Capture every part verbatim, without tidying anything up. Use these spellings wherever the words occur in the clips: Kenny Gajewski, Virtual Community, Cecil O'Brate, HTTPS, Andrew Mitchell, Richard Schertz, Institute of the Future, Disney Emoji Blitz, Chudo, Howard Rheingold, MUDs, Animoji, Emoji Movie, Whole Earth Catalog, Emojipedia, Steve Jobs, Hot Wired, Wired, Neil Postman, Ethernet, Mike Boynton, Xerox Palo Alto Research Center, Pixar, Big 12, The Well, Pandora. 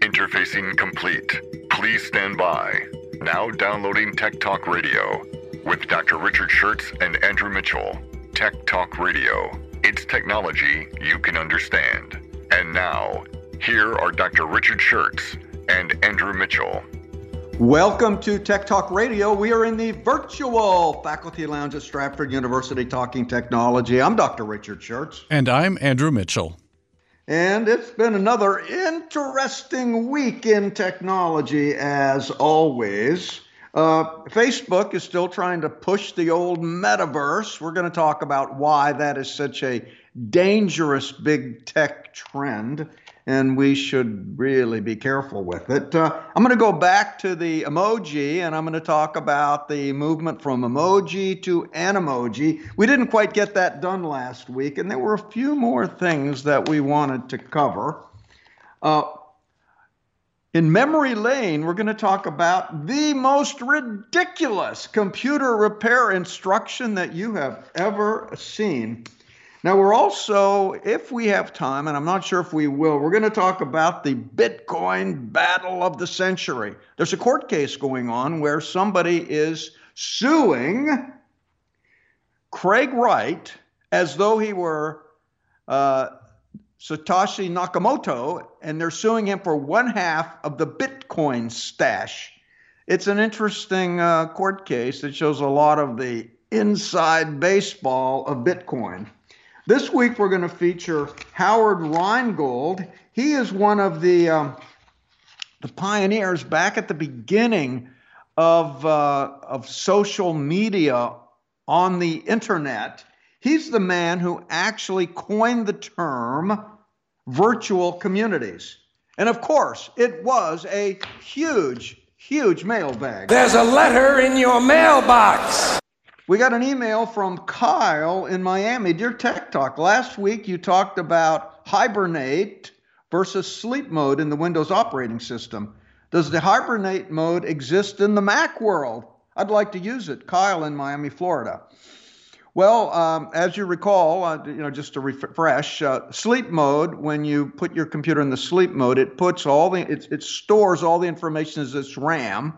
Interfacing complete. Please stand by. Now downloading Tech Talk Radio with Doctor Richard Schertz and Andrew Mitchell. Tech Talk Radio. It's technology you can understand. And now, here are Doctor Richard Schertz and Andrew Mitchell. Welcome to Tech Talk Radio. We are in the virtual faculty lounge at Stratford University talking technology. I'm Doctor Richard Schertz. And I'm Andrew Mitchell. And it's been another interesting week in technology, as always. Uh, Facebook is still trying to push the old metaverse. We're going to talk about why that is such a dangerous big tech trend, and we should really be careful with it. Uh, I'm going to go back to the emoji, and I'm going to talk about the movement from emoji to animoji. We didn't quite get that done last week, and there were a few more things that we wanted to cover. Uh, in memory lane, we're going to talk about the most ridiculous computer repair instruction that you have ever seen. Now, we're also, if we have time, and I'm not sure if we will, we're going to talk about the Bitcoin battle of the century. There's a court case going on where somebody is suing Craig Wright as though he were uh, Satoshi Nakamoto, and they're suing him for one half of the Bitcoin stash. It's an interesting uh, court case that shows a lot of the inside baseball of Bitcoin. This week, we're going to feature Howard Rheingold. He is one of the um, the pioneers back at the beginning of, uh, of social media on the internet. He's the man who actually coined the term virtual communities. And of course, it was a huge, huge mailbag. There's a letter in your mailbox. We got an email from Kyle in Miami. Dear Tech Talk, last week you talked about hibernate versus sleep mode in the Windows operating system. Does the hibernate mode exist in the Mac world? I'd like to use it. Kyle in Miami, Florida. Well, um, as you recall, uh, you know, just to refresh, uh, sleep mode, when you put your computer in the sleep mode, it puts all the it, it stores all the information as its RAM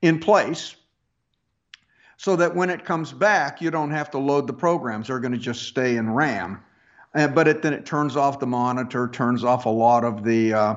in place, so that when it comes back, you don't have to load the programs. They're going to just stay in RAM. Uh, but it, then it turns off the monitor, turns off a lot of the uh,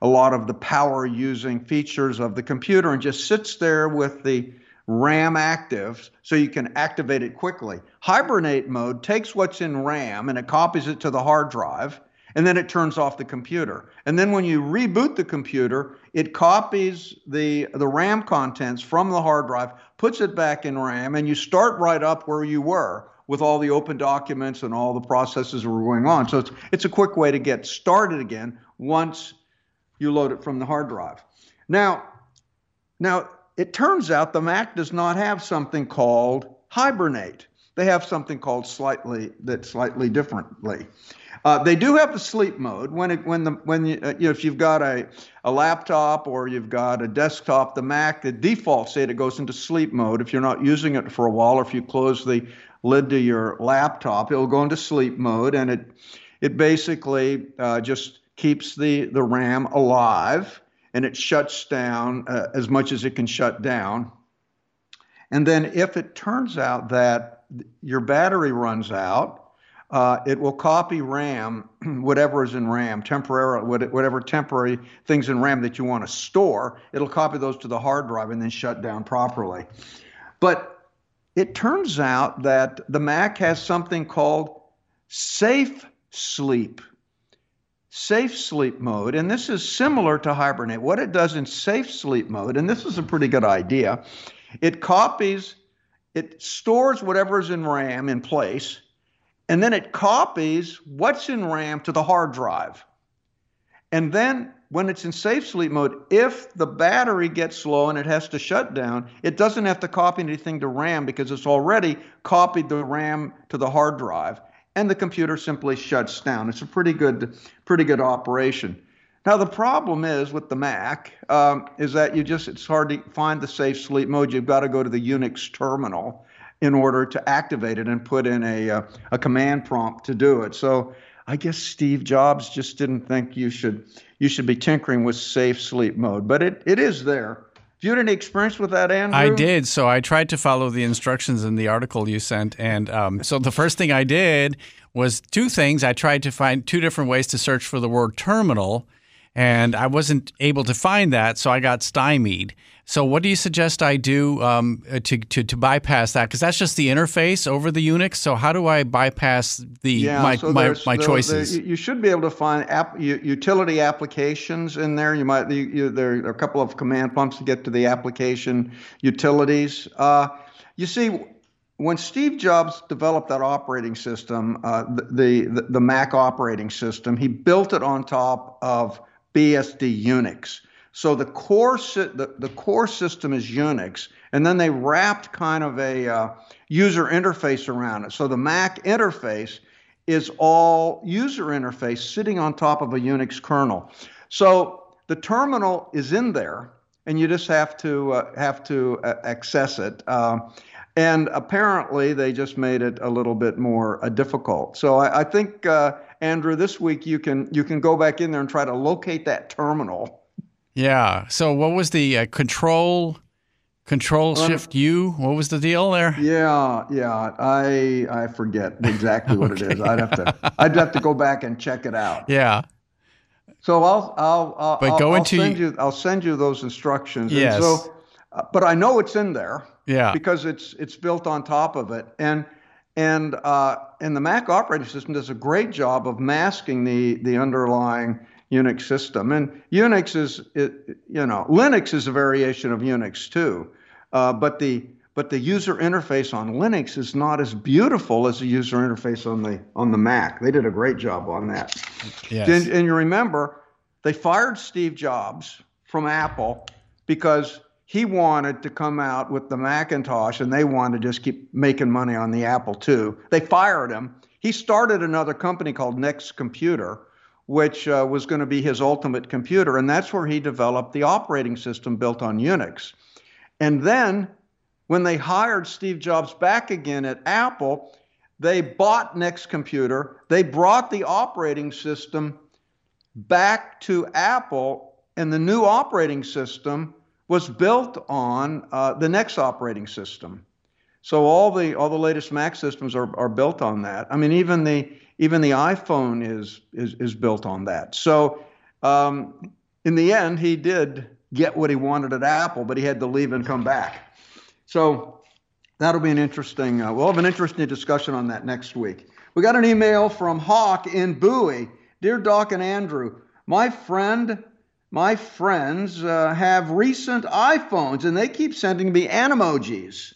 a lot of the power-using features of the computer, and just sits there with the RAM active so you can activate it quickly. Hibernate mode takes what's in RAM and it copies it to the hard drive, and then it turns off the computer. And then when you reboot the computer, it copies the, the RAM contents from the hard drive, puts it back in RAM, and you start right up where you were with all the open documents and all the processes that were going on. So it's, it's a quick way to get started again once you load it from the hard drive. Now, now it turns out the Mac does not have something called hibernate. They have something called slightly that slightly differently. Uh, they do have the sleep mode. When it, when the when you, uh, you know, if you've got a, a laptop or you've got a desktop, the Mac, the default state, it goes into sleep mode. If you're not using it for a while, or if you close the lid to your laptop, it'll go into sleep mode, and it it basically uh, just keeps the the RAM alive, and it shuts down uh, as much as it can shut down. And then if it turns out that your battery runs out, Uh, it will copy RAM, whatever is in RAM, temporary, whatever temporary things in RAM that you want to store, it'll copy those to the hard drive and then shut down properly. But it turns out that the Mac has something called safe sleep, safe sleep mode. And this is similar to hibernate. What it does in safe sleep mode, and this is a pretty good idea, it copies, it stores whatever is in RAM in place, and then it copies what's in RAM to the hard drive. And then when it's in safe sleep mode, if the battery gets low and it has to shut down, it doesn't have to copy anything to RAM because it's already copied the RAM to the hard drive, and the computer simply shuts down. It's a pretty good, pretty good operation. Now, the problem is with the Mac um, is that you just it's hard to find the safe sleep mode. You've got to go to the Unix terminal in order to activate it and put in a, a, a command prompt to do it. So I guess Steve Jobs just didn't think you should you should be tinkering with safe sleep mode, but it, it is there. Have you had any experience with that, Andrew? I did. So I tried to follow the instructions in the article you sent. And um, so the first thing I did was two things. I tried to find two different ways to search for the word terminal, and I wasn't able to find that, so I got stymied. So what do you suggest I do um, to, to to bypass that? Because that's just the interface over the Unix. So how do I bypass the yeah, my so my, my there, choices? There, you should be able to find app, utility applications in there. You might you, you, there are a couple of command prompts to get to the application utilities. Uh, you see, when Steve Jobs developed that operating system, uh, the, the the Mac operating system, he built it on top of B S D Unix. So the core the, the core system is Unix, and then they wrapped kind of a uh, user interface around it. So the Mac interface is all user interface sitting on top of a Unix kernel. So the terminal is in there, and you just have to uh, have to uh, access it. Uh, and apparently, they just made it a little bit more uh, difficult. So I, I think uh, Andrew, this week you can you can go back in there and try to locate that terminal. Yeah. So what was the uh, control, control shift U? What was the deal there? Yeah, yeah. I I forget exactly what okay. it is. I'd have to I'd have to go back and check it out. Yeah. So I'll I'll I'll, but go I'll, into, I'll send you I'll send you those instructions. Yes. And so, uh, but I know it's in there. Yeah. Because it's it's built on top of it, and and uh, and the Mac operating system does a great job of masking the the underlying Unix system. And Unix is, it, you know, Linux is a variation of Unix too, uh, but the but the user interface on Linux is not as beautiful as the user interface on the on the Mac. They did a great job on that. Yes. And, and you remember, they fired Steve Jobs from Apple because he wanted to come out with the Macintosh, and they wanted to just keep making money on the Apple too. They fired him. He started another company called Next Computer, which uh, was going to be his ultimate computer. And that's where he developed the operating system built on Unix. And then when they hired Steve Jobs back again at Apple, they bought Next Computer. They brought the operating system back to Apple, and the new operating system was built on uh, the Next operating system. So all the all the latest Mac systems are, are built on that. I mean, even the Even the iPhone is is, is built on that. So um, in the end, he did get what he wanted at Apple, but he had to leave and come back. So that'll be an interesting, uh, we'll have an interesting discussion on that next week. We got an email from Hawk in Bowie. Dear Doc and Andrew, my friend, my friends uh, have recent iPhones, and they keep sending me animojis.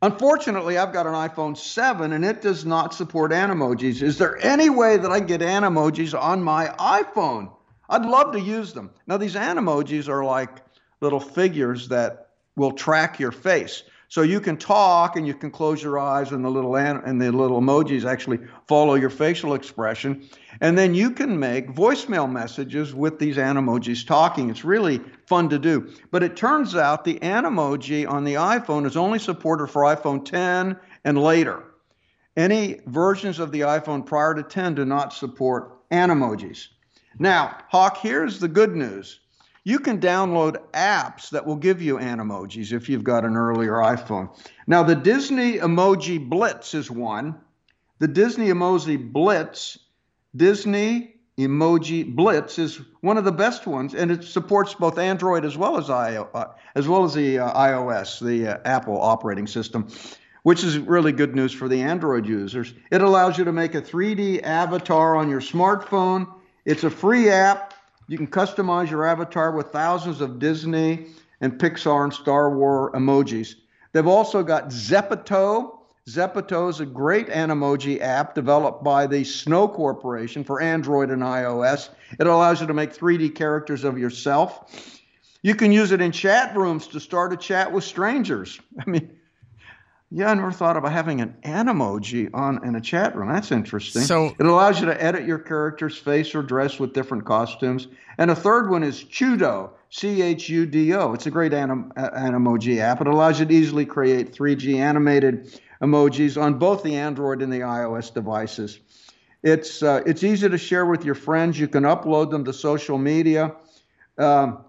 Unfortunately, I've got an iPhone seven, and it does not support animojis. Is there any way that I can get animojis on my iPhone? I'd love to use them. Now, these animojis are like little figures that will track your face. So you can talk, and you can close your eyes, and the little an- and the little emojis actually follow your facial expression. And then you can make voicemail messages with these animojis talking. It's really fun to do. But it turns out the animoji on the iPhone is only supported for iPhone ten and later. Any versions of the iPhone prior to ten do not support animojis. Now, Hawk, here's the good news. You can download apps that will give you animojis if you've got an earlier iPhone. Now, the Disney Emoji Blitz is one. The Disney Emoji Blitz, Disney Emoji Blitz is one of the best ones, and it supports both Android as well as I O, uh, as well as the uh, iOS, the uh, Apple operating system, which is really good news for the Android users. It allows you to make a three D avatar on your smartphone. It's a free app. You can customize your avatar with thousands of Disney and Pixar and Star Wars emojis. They've also got Zepeto. Zepeto is a great animoji app developed by the Snow Corporation for Android and iOS. It allows you to make three D characters of yourself. You can use it in chat rooms to start a chat with strangers. I mean, yeah, I never thought about having an animoji on in a chat room. That's interesting. So it allows you to edit your character's face or dress with different costumes. And a third one is Chudo, C H U D O. It's a great anim, animoji app. It allows you to easily create three G animated emojis on both the Android and the iOS devices. It's uh, it's easy to share with your friends. You can upload them to social media. Um,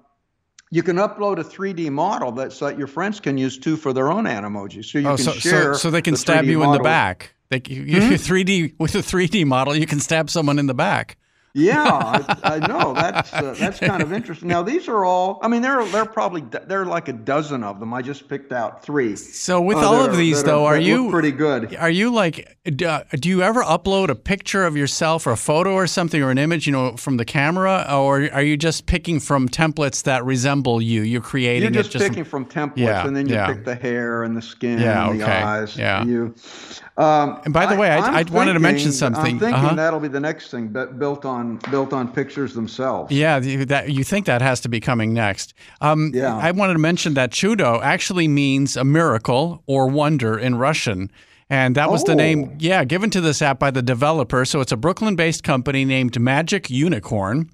you can upload a three D model that so that your friends can use too for their own animojis. So you oh, can so, share. So, so they can the stab you model. in the back. They, you, you, hmm? three D with a three D model, you can stab someone in the back. Yeah, I, I know. That's uh, that's kind of interesting. Now these are all. I mean, there are there are probably there are like a dozen of them. I just picked out three. So with uh, all of these, though, are, are you pretty good? Are you like? Uh, do you ever upload a picture of yourself or a photo or something or an image, you know, from the camera, or are you just picking from templates that resemble you? You're creating. You're just, it just picking from, from templates, yeah, and then you yeah. pick the hair and the skin yeah, and the okay. eyes. Yeah. You. Um, and by the I, way, I, I thinking, wanted to mention something. I'm thinking uh-huh. that'll be the next thing, but built on. built on pictures themselves. Yeah, that, you think that has to be coming next. Um, yeah. I wanted to mention that Chudo actually means a miracle or wonder in Russian. And that was oh. the name, yeah, given to this app by the developer. So it's a Brooklyn-based company named Magic Unicorn,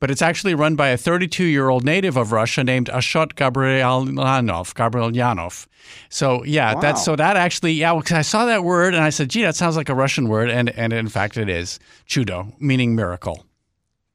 but it's actually run by a thirty-two-year-old native of Russia named Ashot Gabrielyanov. Gabrielyanov. So yeah, wow. that's so that actually yeah. Well, 'cause I saw that word and I said, gee, that sounds like a Russian word, and and in fact it is Chudo, meaning miracle.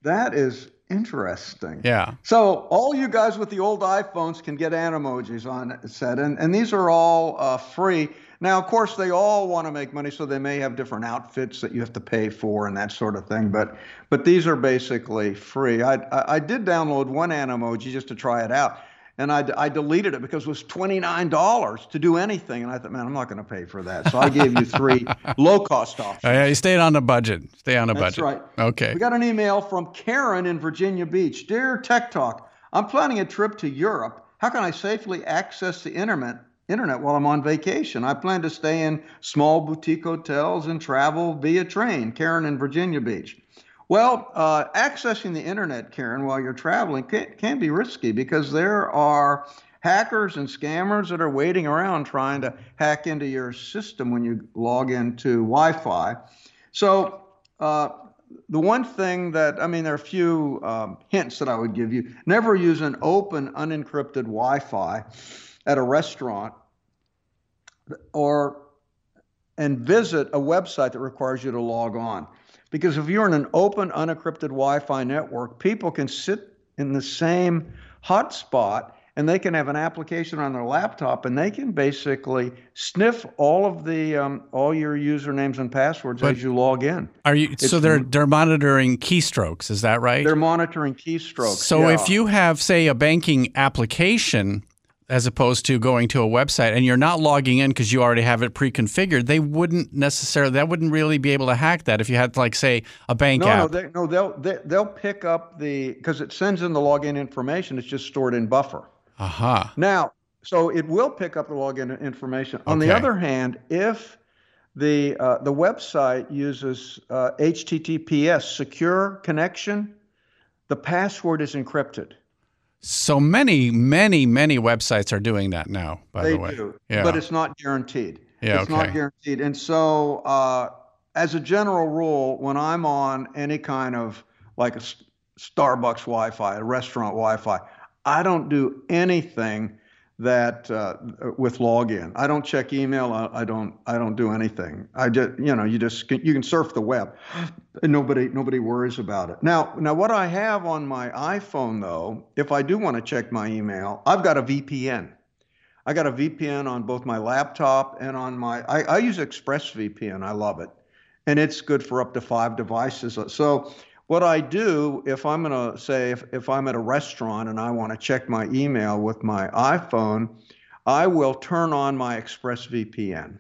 That is interesting. Yeah. So all you guys with the old iPhones can get animojis on it, said, and and these are all uh, free. Now, of course, they all want to make money, so they may have different outfits that you have to pay for and that sort of thing. But but these are basically free. I I, I did download one animoji just to try it out, and I, I deleted it because it was twenty-nine dollars to do anything. And I thought, man, I'm not going to pay for that. So I gave you three low-cost options. Oh, yeah, you stayed on the budget. Stay on the That's budget. That's right. Okay. We got an email from Karen in Virginia Beach. Dear Tech Talk, I'm planning a trip to Europe. How can I safely access the internet? Internet while I'm on vacation. I plan to stay in small boutique hotels and travel via train. Karen in Virginia Beach. Well, uh, accessing the internet, Karen, while you're traveling can, can be risky because there are hackers and scammers that are waiting around trying to hack into your system when you log into Wi-Fi. So uh, the one thing that, I mean, there are a few um, hints that I would give you. Never use an open, unencrypted Wi-Fi at a restaurant, or and visit a website that requires you to log on. Because if you're in an open, unencrypted Wi-Fi network, people can sit in the same hotspot and they can have an application on their laptop and they can basically sniff all of the um, all your usernames and passwords but as you log in. Are you it's, so they're they're monitoring keystrokes, is that right? They're monitoring keystrokes. So yeah. if you have, say, a banking application as opposed to going to a website, and you're not logging in because you already have it pre-configured, they wouldn't necessarily, that wouldn't really be able to hack that if you had, like, say, a bank no, app. No, they, no, they'll they, they'll pick up the, because it sends in the login information, it's just stored in buffer. Aha. Uh-huh. Now, so it will pick up the login information. On okay. the other hand, if the, uh, the website uses uh, H T T P S, secure connection, the password is encrypted. So many, many, many websites are doing that now, by the way. They do, yeah. but it's not guaranteed. Yeah, it's okay. not guaranteed. And so uh, as a general rule, when I'm on any kind of like a Starbucks Wi-Fi, a restaurant Wi-Fi, I don't do anything that uh, with login. I don't check email. I, I don't I don't do anything. I just, you know, you just can, you can surf the web and nobody nobody worries about it. Now, now what I have on my iPhone though, if I do want to check my email, I've got a V P N. I got a V P N on both my laptop and on my I, I use ExpressVPN. I love it. And it's good for up to five devices. So what I do, if I'm going to say, if, if I'm at a restaurant and I want to check my email with my iPhone, I will turn on my ExpressVPN,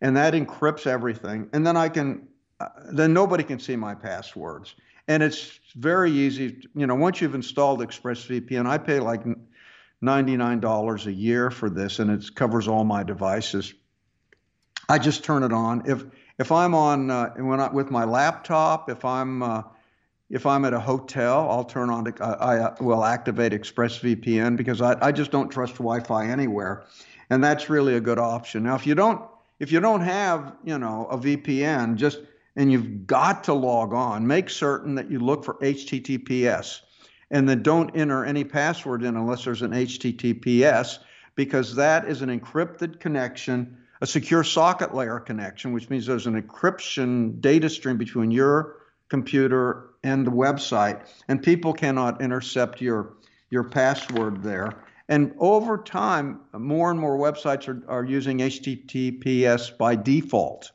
and that encrypts everything. And then I can, uh, then nobody can see my passwords. And it's very easy, you know, once you've installed ExpressVPN, I pay like ninety-nine dollars a year for this, and it covers all my devices. I just turn it on. If if I'm on uh, when I, with my laptop, if I'm uh, if I'm at a hotel, I'll turn on. To, I, I will activate ExpressVPN because I, I just don't trust Wi-Fi anywhere, and that's really a good option. Now, if you don't if you don't have you know a V P N, just and you've got to log on, make certain that you look for H T T P S, and then don't enter any password in unless there's an H T T P S, because that is an encrypted connection, a secure socket layer connection, which means there's an encryption data stream between your computer and the website, and people cannot intercept your your password there. And over time, more and more websites are, are using H T T P S by default.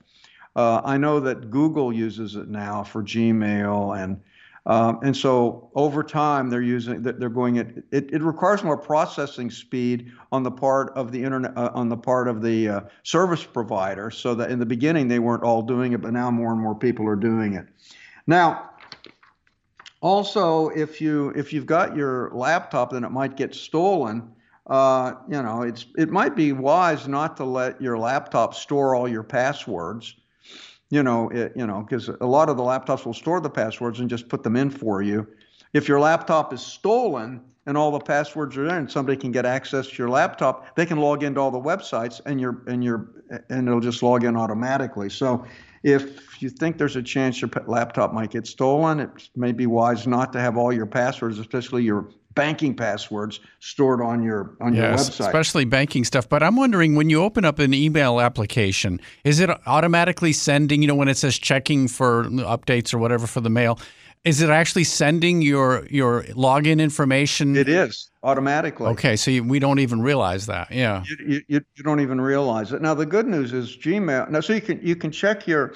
Uh, I know that Google uses it now for Gmail, and um, and so over time they're using they're going at it. It requires more processing speed on the part of the internet uh, on the part of the uh, service provider. So that in the beginning they weren't all doing it, but now more and more people are doing it. Now, also if you if you've got your laptop, then it might get stolen. Uh, you know, it's it might be wise not to let your laptop store all your passwords. You know, it, you know, because a lot of the laptops will store the passwords and just put them in for you. If your laptop is stolen and all the passwords are there, and somebody can get access to your laptop, they can log into all the websites, and your and your and it'll just log in automatically. So, if you think there's a chance your laptop might get stolen, it may be wise not to have all your passwords, especially your banking passwords, stored on your on yes, your website, especially banking stuff. But I'm wondering, when you open up an email application, is it automatically sending, you know, when it says checking for updates or whatever for the mail, is it actually sending your your login information? It is automatically. Okay, so you, we don't even realize that. Yeah, you, you you don't even realize it. Now the good news is Gmail. Now so you can you can check your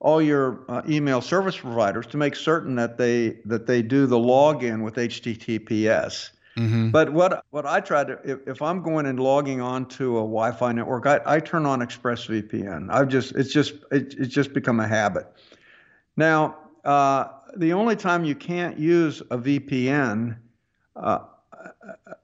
all your uh, email service providers to make certain that they that they do the login with H T T P S. Mm-hmm. But what what I try to, if, if I'm going and logging on to a Wi-Fi network, I, I turn on ExpressVPN. I've just it's just it, it's just become a habit. Now uh, the only time you can't use a V P N, uh,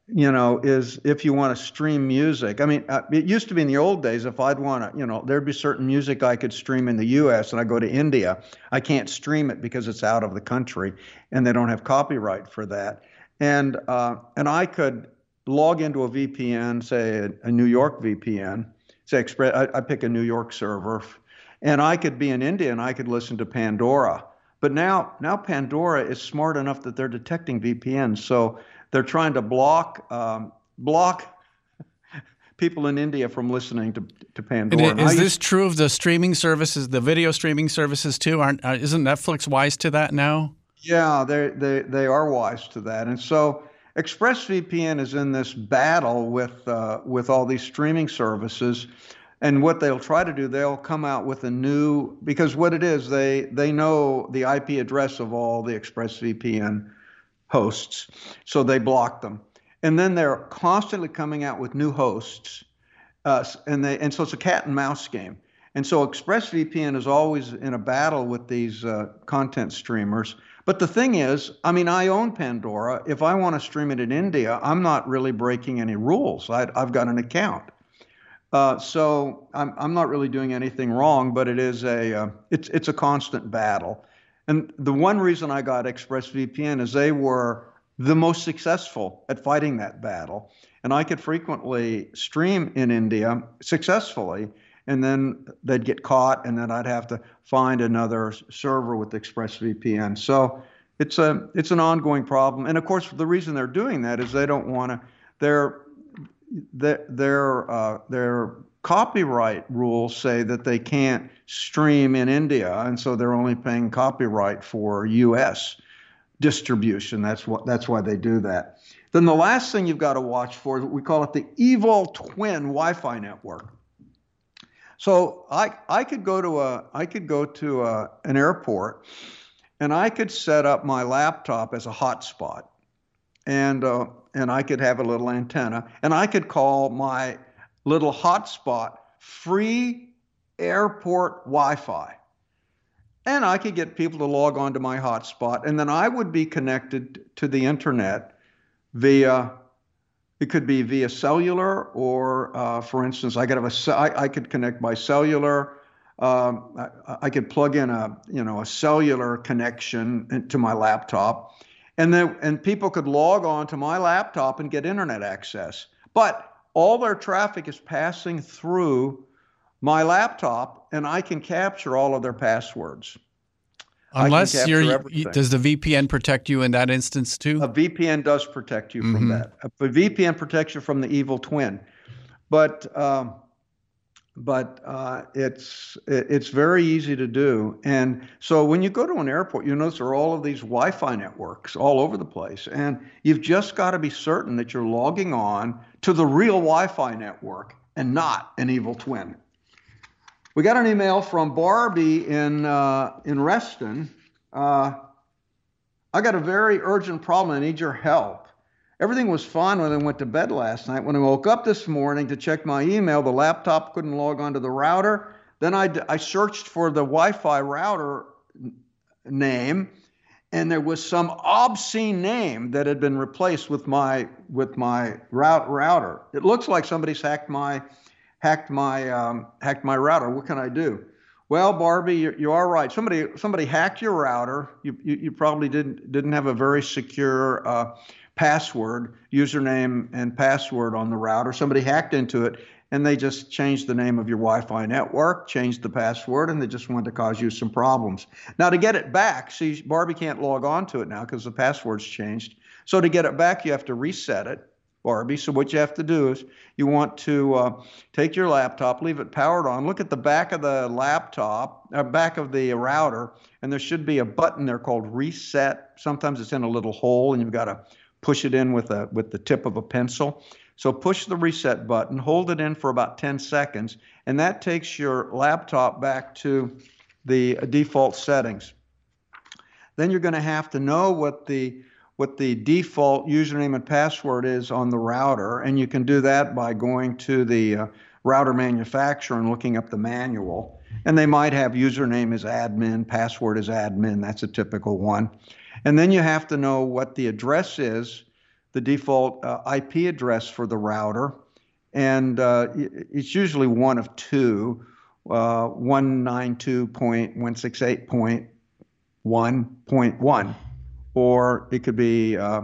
you know, is if you want to stream music. I mean, it used to be in the old days, if I'd want to, you know, there'd be certain music I could stream in the U S and I go to India, I can't stream it because it's out of the country and they don't have copyright for that. And uh, and I could log into a V P N, say a, a New York V P N, say Express, I, I pick a New York server, and I could be in India and I could listen to Pandora. But now now Pandora is smart enough that they're detecting V P Ns. So they're trying to block um, block people in India from listening to, to Pandora. And is this true of the streaming services, the video streaming services too? Aren't, isn't Netflix wise to that now? Yeah, they they they are wise to that. And so ExpressVPN is in this battle with uh, with all these streaming services. And what they'll try to do, they'll come out with a new, because what it is, they they know the I P address of all the ExpressVPN hosts, so they block them. And then they're constantly coming out with new hosts, uh, and they and so it's a cat and mouse game. And so ExpressVPN is always in a battle with these uh, content streamers. But the thing is, I mean, I own Pandora. If I want to stream it in India, I'm not really breaking any rules. I, I've got an account. Uh, so I'm I'm not really doing anything wrong, but it is a uh, it's it's a constant battle, and the one reason I got ExpressVPN is they were the most successful at fighting that battle, and I could frequently stream in India successfully, and then they'd get caught, and then I'd have to find another server with ExpressVPN. So it's a it's an ongoing problem, and of course the reason they're doing that is they don't want to they're Their their, uh, their copyright rules say that they can't stream in India, and so they're only paying copyright for U S distribution. That's what that's why they do that. Then the last thing you've got to watch for, we call it the evil twin Wi-Fi network. So I I could go to a I could go to a, an airport, and I could set up my laptop as a hotspot, and. Uh, and I could have a little antenna, and I could call my little hotspot free airport Wi-Fi. And I could get people to log on to my hotspot, and then I would be connected to the internet via It could be via cellular or, uh, for instance, I could have a, I, I could connect my cellular. Um, I, I could plug in a, you know, a cellular connection to my laptop, and then and people could log on to my laptop and get internet access. But all their traffic is passing through my laptop, and I can capture all of their passwords. Unless you're, does the V P N protect you in that instance too? A V P N does protect you mm-hmm. from that. A V P N protects you from the evil twin, but um, but uh, it's it's very easy to do. And so when you go to an airport, you notice there are all of these Wi-Fi networks all over the place, and you've just got to be certain that you're logging on to the real Wi-Fi network and not an evil twin. We got an email from Barbie in uh, in Reston. Uh, I got a very urgent problem. I need your help. Everything was fine when I went to bed last night. When I woke up this morning to check my email, the laptop couldn't log onto the router. Then I, d I searched for the Wi-Fi router name, and there was some obscene name that had been replaced with my with my route router. It looks like somebody's hacked my. Hacked my um, hacked my router. What can I do? Well, Barbie, you, you are right. Somebody somebody hacked your router. You you, you probably didn't didn't have a very secure uh, password, username, and password on the router. Somebody hacked into it, and they just changed the name of your Wi-Fi network, changed the password, and they just wanted to cause you some problems. Now to get it back, see, Barbie can't log on to it now because the password's changed. So to get it back, you have to reset it. Barbie. So what you have to do is you want to uh, take your laptop, leave it powered on, look at the back of the laptop, uh, back of the router, and there should be a button there called reset. Sometimes it's in a little hole, and you've got to push it in with a with the tip of a pencil. So push the reset button, hold it in for about ten seconds, and that takes your laptop back to the default settings. Then you're going to have to know what the what the default username and password is on the router, and you can do that by going to the uh, router manufacturer and looking up the manual. And they might have username is admin, password is admin, that's a typical one. And then you have to know what the address is, the default uh, I P address for the router, and uh, it's usually one of two, uh, one ninety-two dot one sixty-eight dot one dot one. Or it could be uh,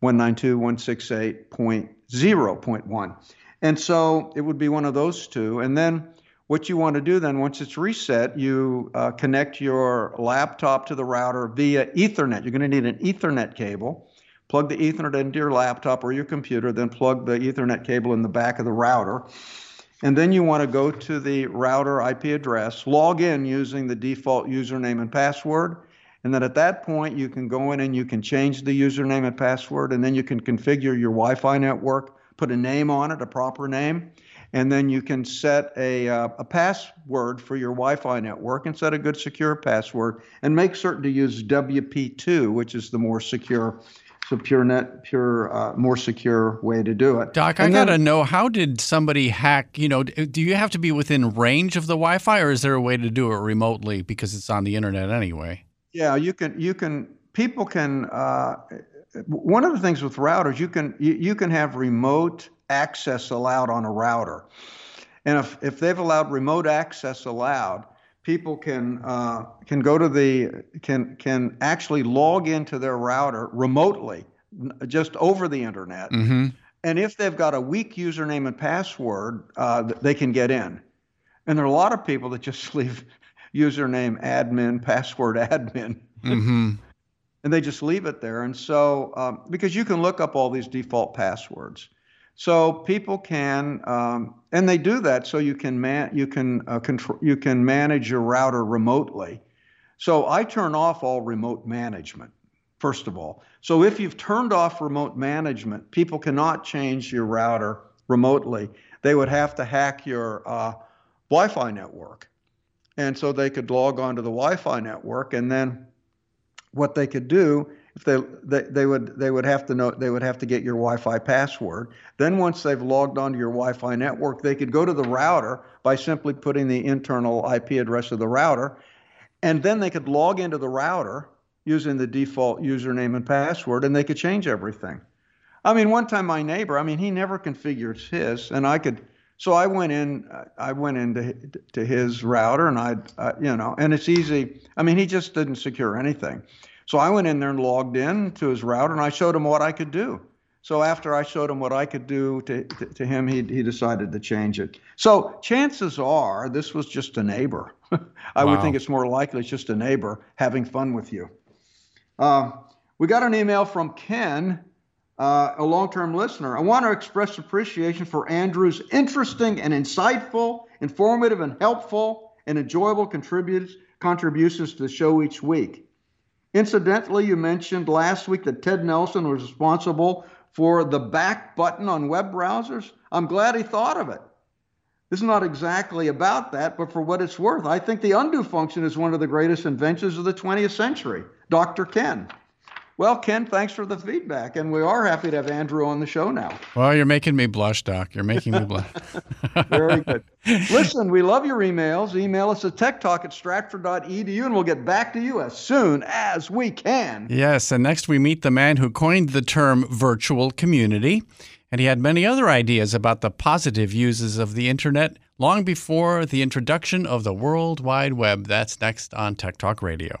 one ninety-two dot one sixty-eight dot zero dot one. And so it would be one of those two. And then what you want to do then, once it's reset, you uh, connect your laptop to the router via Ethernet. You're going to need an Ethernet cable. Plug the Ethernet into your laptop or your computer, then plug the Ethernet cable in the back of the router. And then you want to go to the router I P address, log in using the default username and password. And then at that point, you can go in and you can change the username and password, and then you can configure your Wi-Fi network, put a name on it, a proper name, and then you can set a, uh, a password for your Wi-Fi network and set a good secure password and make certain to use W P two, which is the more secure, secure net, pure, uh, more secure way to do it. Doc, and I got to know, how did somebody hack, you know, do you have to be within range of the Wi-Fi, or is there a way to do it remotely because it's on the internet anyway? Yeah, you can, you can, people can, uh, one of the things with routers, you can, you, you can have remote access allowed on a router. And if, if they've allowed remote access allowed, people can, uh, can go to the, can, can actually log into their router remotely, just over the internet. Mm-hmm. And if they've got a weak username and password, uh, they can get in. And there are a lot of people that just leave username admin, password admin. Mm-hmm. And they just leave it there. And so, um, because you can look up all these default passwords. So people can, um, and they do that so you can, man you, can, uh, control you can manage your router remotely. So I turn off all remote management, first of all. So if you've turned off remote management, people cannot change your router remotely. They would have to hack your uh, Wi-Fi network. And so they could log on to the Wi-Fi network, and then what they could do, if they, they they would they would have to know they would have to get your Wi-Fi password. Then once they've logged onto your Wi-Fi network, they could go to the router by simply putting the internal I P address of the router, and then they could log into the router using the default username and password, and they could change everything. I mean, one time my neighbor, I mean, he never configures his, and I could, so I went in, I went into to his router, and I, I, you know, and it's easy. I mean, he just didn't secure anything. So I went in there and logged in to his router, and I showed him what I could do. So after I showed him what I could do to, to, to him, he, he decided to change it. So chances are this was just a neighbor. I wow. would think it's more likely it's just a neighbor having fun with you. Uh, we got an email from Ken, uh, a long-term listener. I want to express appreciation for Andrew's interesting and insightful, informative and helpful and enjoyable contributes, contributions to the show each week. Incidentally, you mentioned last week that Ted Nelson was responsible for the back button on web browsers. I'm glad he thought of it. This is not exactly about that, but for what it's worth, I think the undo function is one of the greatest inventions of the twentieth century. Doctor Ken. Well, Ken, thanks for the feedback, and we are happy to have Andrew on the show now. Well, you're making me blush, Doc. You're making me blush. Very good. Listen, we love your emails. Email us at tech talk at stratford dot e d u, and we'll get back to you as soon as we can. Yes, and next we meet the man who coined the term virtual community, and he had many other ideas about the positive uses of the Internet long before the introduction of the World Wide Web. That's next on Tech Talk Radio.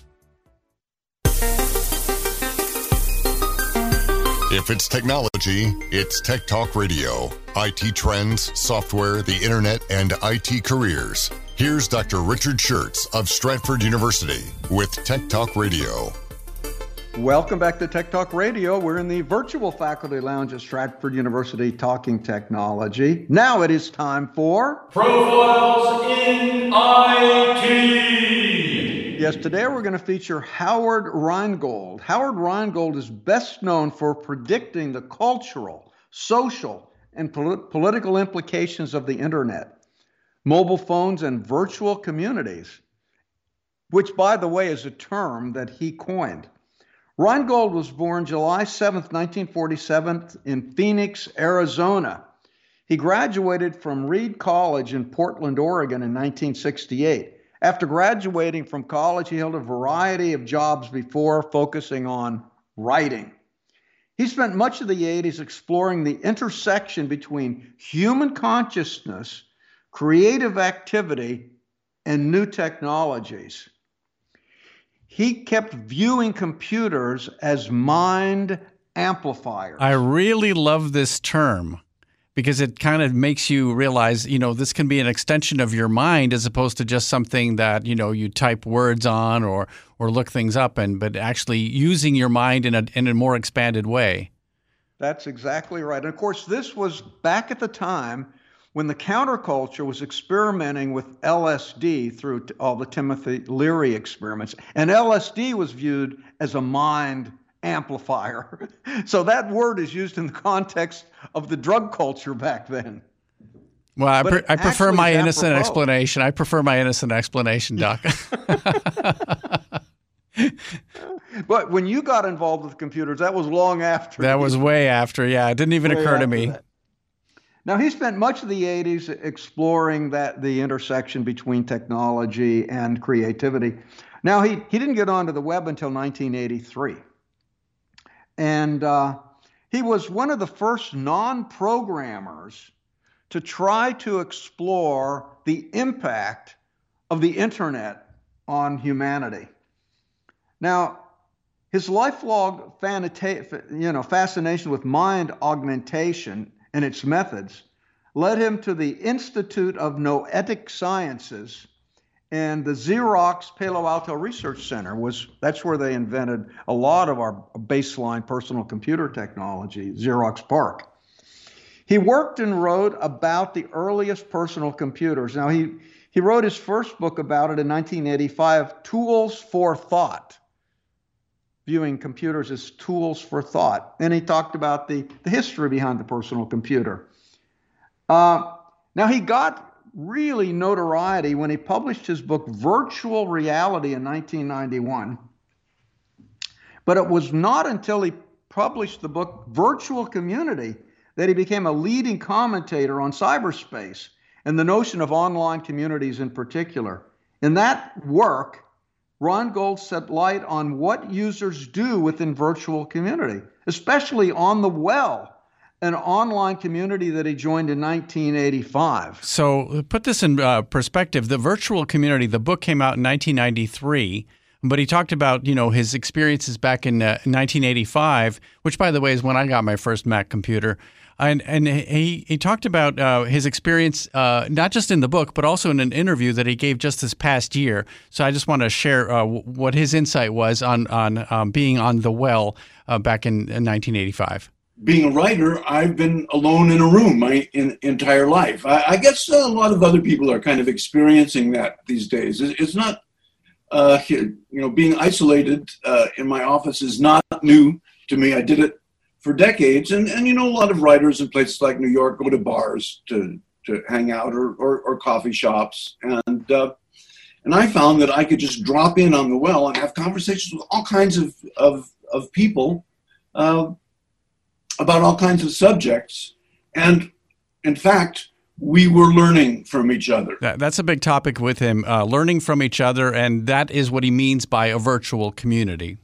If it's technology, it's Tech Talk Radio. I T trends, software, the internet, and I T careers. Here's Doctor Richard Schertz of Stratford University with Tech Talk Radio. Welcome back to Tech Talk Radio. We're in the virtual faculty lounge at Stratford University talking technology. Now it is time for Profiles in I T. Yes, today we're going to feature Howard Rheingold. Howard Rheingold is best known for predicting the cultural, social, and polit- political implications of the internet, mobile phones, and virtual communities, which, by the way, is a term that he coined. Rheingold was born July seventh, nineteen forty-seven in Phoenix, Arizona. He graduated from Reed College in Portland, Oregon in nineteen sixty-eight. After graduating from college, he held a variety of jobs before focusing on writing. He spent much of the eighties exploring the intersection between human consciousness, creative activity, and new technologies. He kept viewing computers as mind amplifiers. I really love this term, because it kind of makes you realize, you know, this can be an extension of your mind as opposed to just something that, you know, you type words on or or look things up, and but actually using your mind in a in a more expanded way. That's exactly right. And of course, this was back at the time when the counterculture was experimenting with L S D through all the Timothy Leary experiments. And L S D was viewed as a mind amplifier. So that word is used in the context of the drug culture back then. Well, I, pre- I prefer my innocent apropos. explanation. I prefer my innocent explanation, Doc. But when you got involved with computers, that was long after. That was way after, yeah. It didn't even occur to me. That. Now, he spent much of the eighties exploring that the intersection between technology and creativity. Now, he, he didn't get onto the web until nineteen eighty-three. And uh, He was one of the first non-programmers to try to explore the impact of the internet on humanity. Now, his lifelong you know, fascination with mind augmentation and its methods led him to the Institute of Noetic Sciences and the Xerox Palo Alto Research Center. Was, that's where they invented a lot of our baseline personal computer technology, Xerox PARC. He worked and wrote about the earliest personal computers. Now, he, he wrote his first book about it in nineteen eighty-five, Tools for Thought, viewing computers as tools for thought. And he talked about the, the history behind the personal computer. Uh, now, he got really notoriety when he published his book Virtual Reality in nineteen ninety-one. But it was not until he published the book Virtual Community that he became a leading commentator on cyberspace and the notion of online communities in particular. In that work, Rheingold set light on what users do within virtual community, especially on The Well, an online community that he joined in nineteen eighty-five. So put this in uh, perspective. The Virtual Community, the book came out in nineteen ninety-three, but he talked about, you know, his experiences back in uh, nineteen eighty-five, which, by the way, is when I got my first Mac computer. And and he, he talked about uh, his experience, uh, not just in the book, but also in an interview that he gave just this past year. So I just want to share uh, what his insight was on, on um, being on The Well uh, back in, in nineteen eighty-five. Being a writer, I've been alone in a room my in, entire life. I, I guess a lot of other people are kind of experiencing that these days. It, it's not, uh, you know, being isolated uh, in my office is not new to me. I did it for decades. And, and you know, a lot of writers in places like New York go to bars to, to hang out or, or, or coffee shops. And, uh, and I found that I could just drop in on The Well and have conversations with all kinds of, of, of people, uh, about all kinds of subjects. And in fact, we were learning from each other. That, that's a big topic with him, uh, learning from each other. And that is what he means by a virtual community.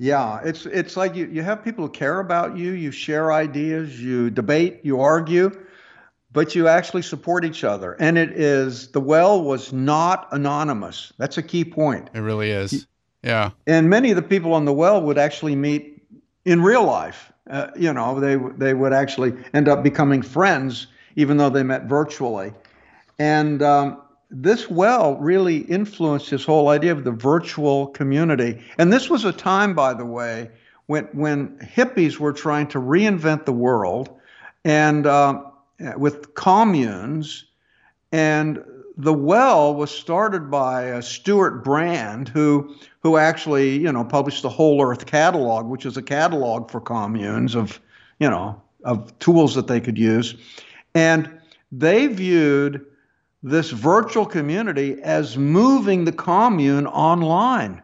Yeah, it's it's like you, you have people who care about you, you share ideas, you debate, you argue, but you actually support each other. And it is, The Well was not anonymous. That's a key point. It really is. Yeah. And many of the people on The Well would actually meet in real life. Uh, you know, they they would actually end up becoming friends, even though they met virtually. And um, this Well really influenced his whole idea of the virtual community. And this was a time, by the way, when when hippies were trying to reinvent the world, and uh, with communes. And The Well was started by uh, Stuart Brand, who who actually, you know, published the Whole Earth Catalog, which is a catalog for communes of, you know, of tools that they could use. And they viewed this virtual community as moving the commune online.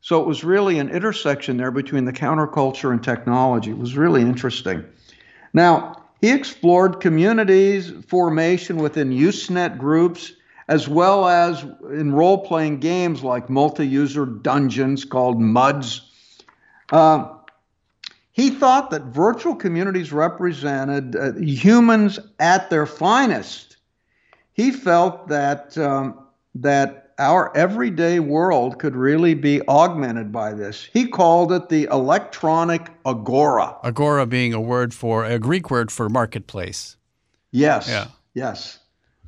So it was really an intersection there between the counterculture and technology. It was really interesting. Now, he explored communities formation within Usenet groups, as well as in role-playing games like multi-user dungeons called MUDs. Uh, he thought that virtual communities represented uh, humans at their finest. He felt that um, that our everyday world could really be augmented by this. He called it the electronic agora. Agora being a word for, a Greek word for marketplace. Yes, yeah. Yes.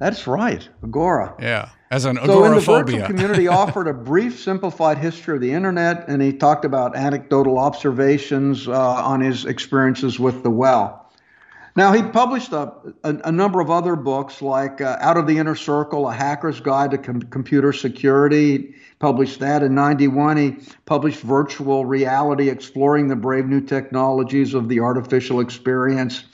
That's right, agora. Yeah, as an agoraphobia. So in the virtual community offered a brief, simplified history of the internet, and he talked about anecdotal observations uh, on his experiences with The Well. Now, he published a, a, a number of other books like uh, Out of the Inner Circle, A Hacker's Guide to Com- Computer Security. He published that in ninety-one. He published Virtual Reality, Exploring the Brave New Technologies of the Artificial Experience.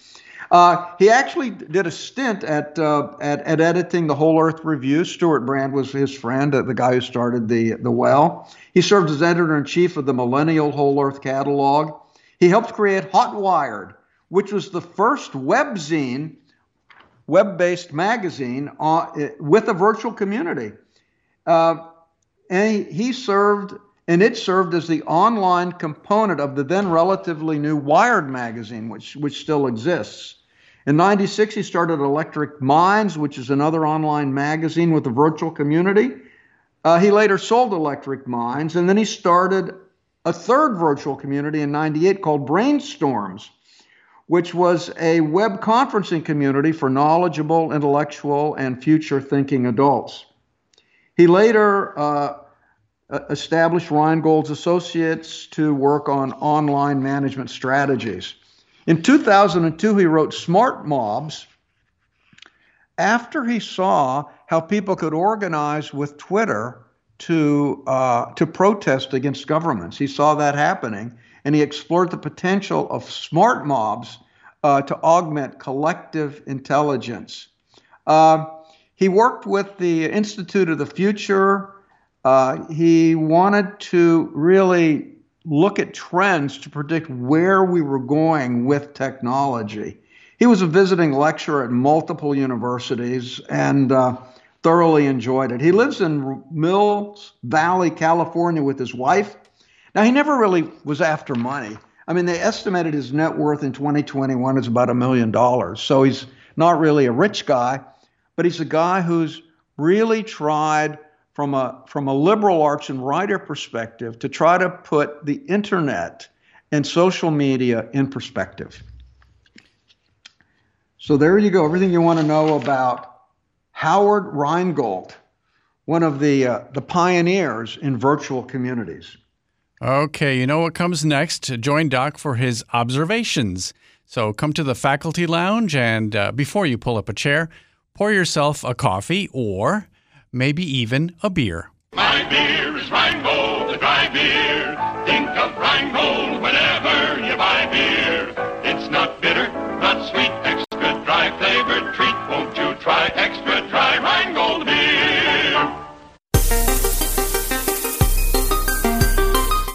Uh, he actually did a stint at, uh, at at editing the Whole Earth Review. Stuart Brand was his friend, uh, the guy who started the, the Well. He served as editor-in-chief of the Millennial Whole Earth Catalog. He helped create Hot Wired, which was the first webzine, web-based magazine uh, with a virtual community. Uh, and he served and it served as the online component of the then relatively new Wired magazine, which, which still exists. In ninety-six, he started Electric Minds, which is another online magazine with a virtual community. Uh, he later sold Electric Minds, and then he started a third virtual community in ninety-eight called Brainstorms, which was a web conferencing community for knowledgeable, intellectual, and future-thinking adults. He later uh, established Rheingold's Associates to work on online management strategies. In two thousand two, he wrote Smart Mobs after he saw how people could organize with Twitter to, uh, to protest against governments. He saw that happening, and he explored the potential of smart mobs uh, to augment collective intelligence. Uh, he worked with the Institute of the Future. Uh, he wanted to really look at trends to predict where we were going with technology. He was a visiting lecturer at multiple universities and uh, thoroughly enjoyed it. He lives in Mills Valley, California with his wife. Now, he never really was after money. I mean, they estimated his net worth in twenty twenty-one is about a million dollars. So he's not really a rich guy, but he's a guy who's really tried from a, from a liberal arts and writer perspective to try to put the internet and social media in perspective. So there you go, everything you want to know about Howard Rheingold, one of the uh, the pioneers in virtual communities. Okay, you know what comes next. Join Doc for his observations. So come to the faculty lounge, and uh, before you pull up a chair, pour yourself a coffee or maybe even a beer. My beer is Rheingold, the dry beer. Think of Rheingold whenever you buy beer. It's not bitter, not sweet, extra dry flavored treat. Won't you try extra dry Rheingold beer?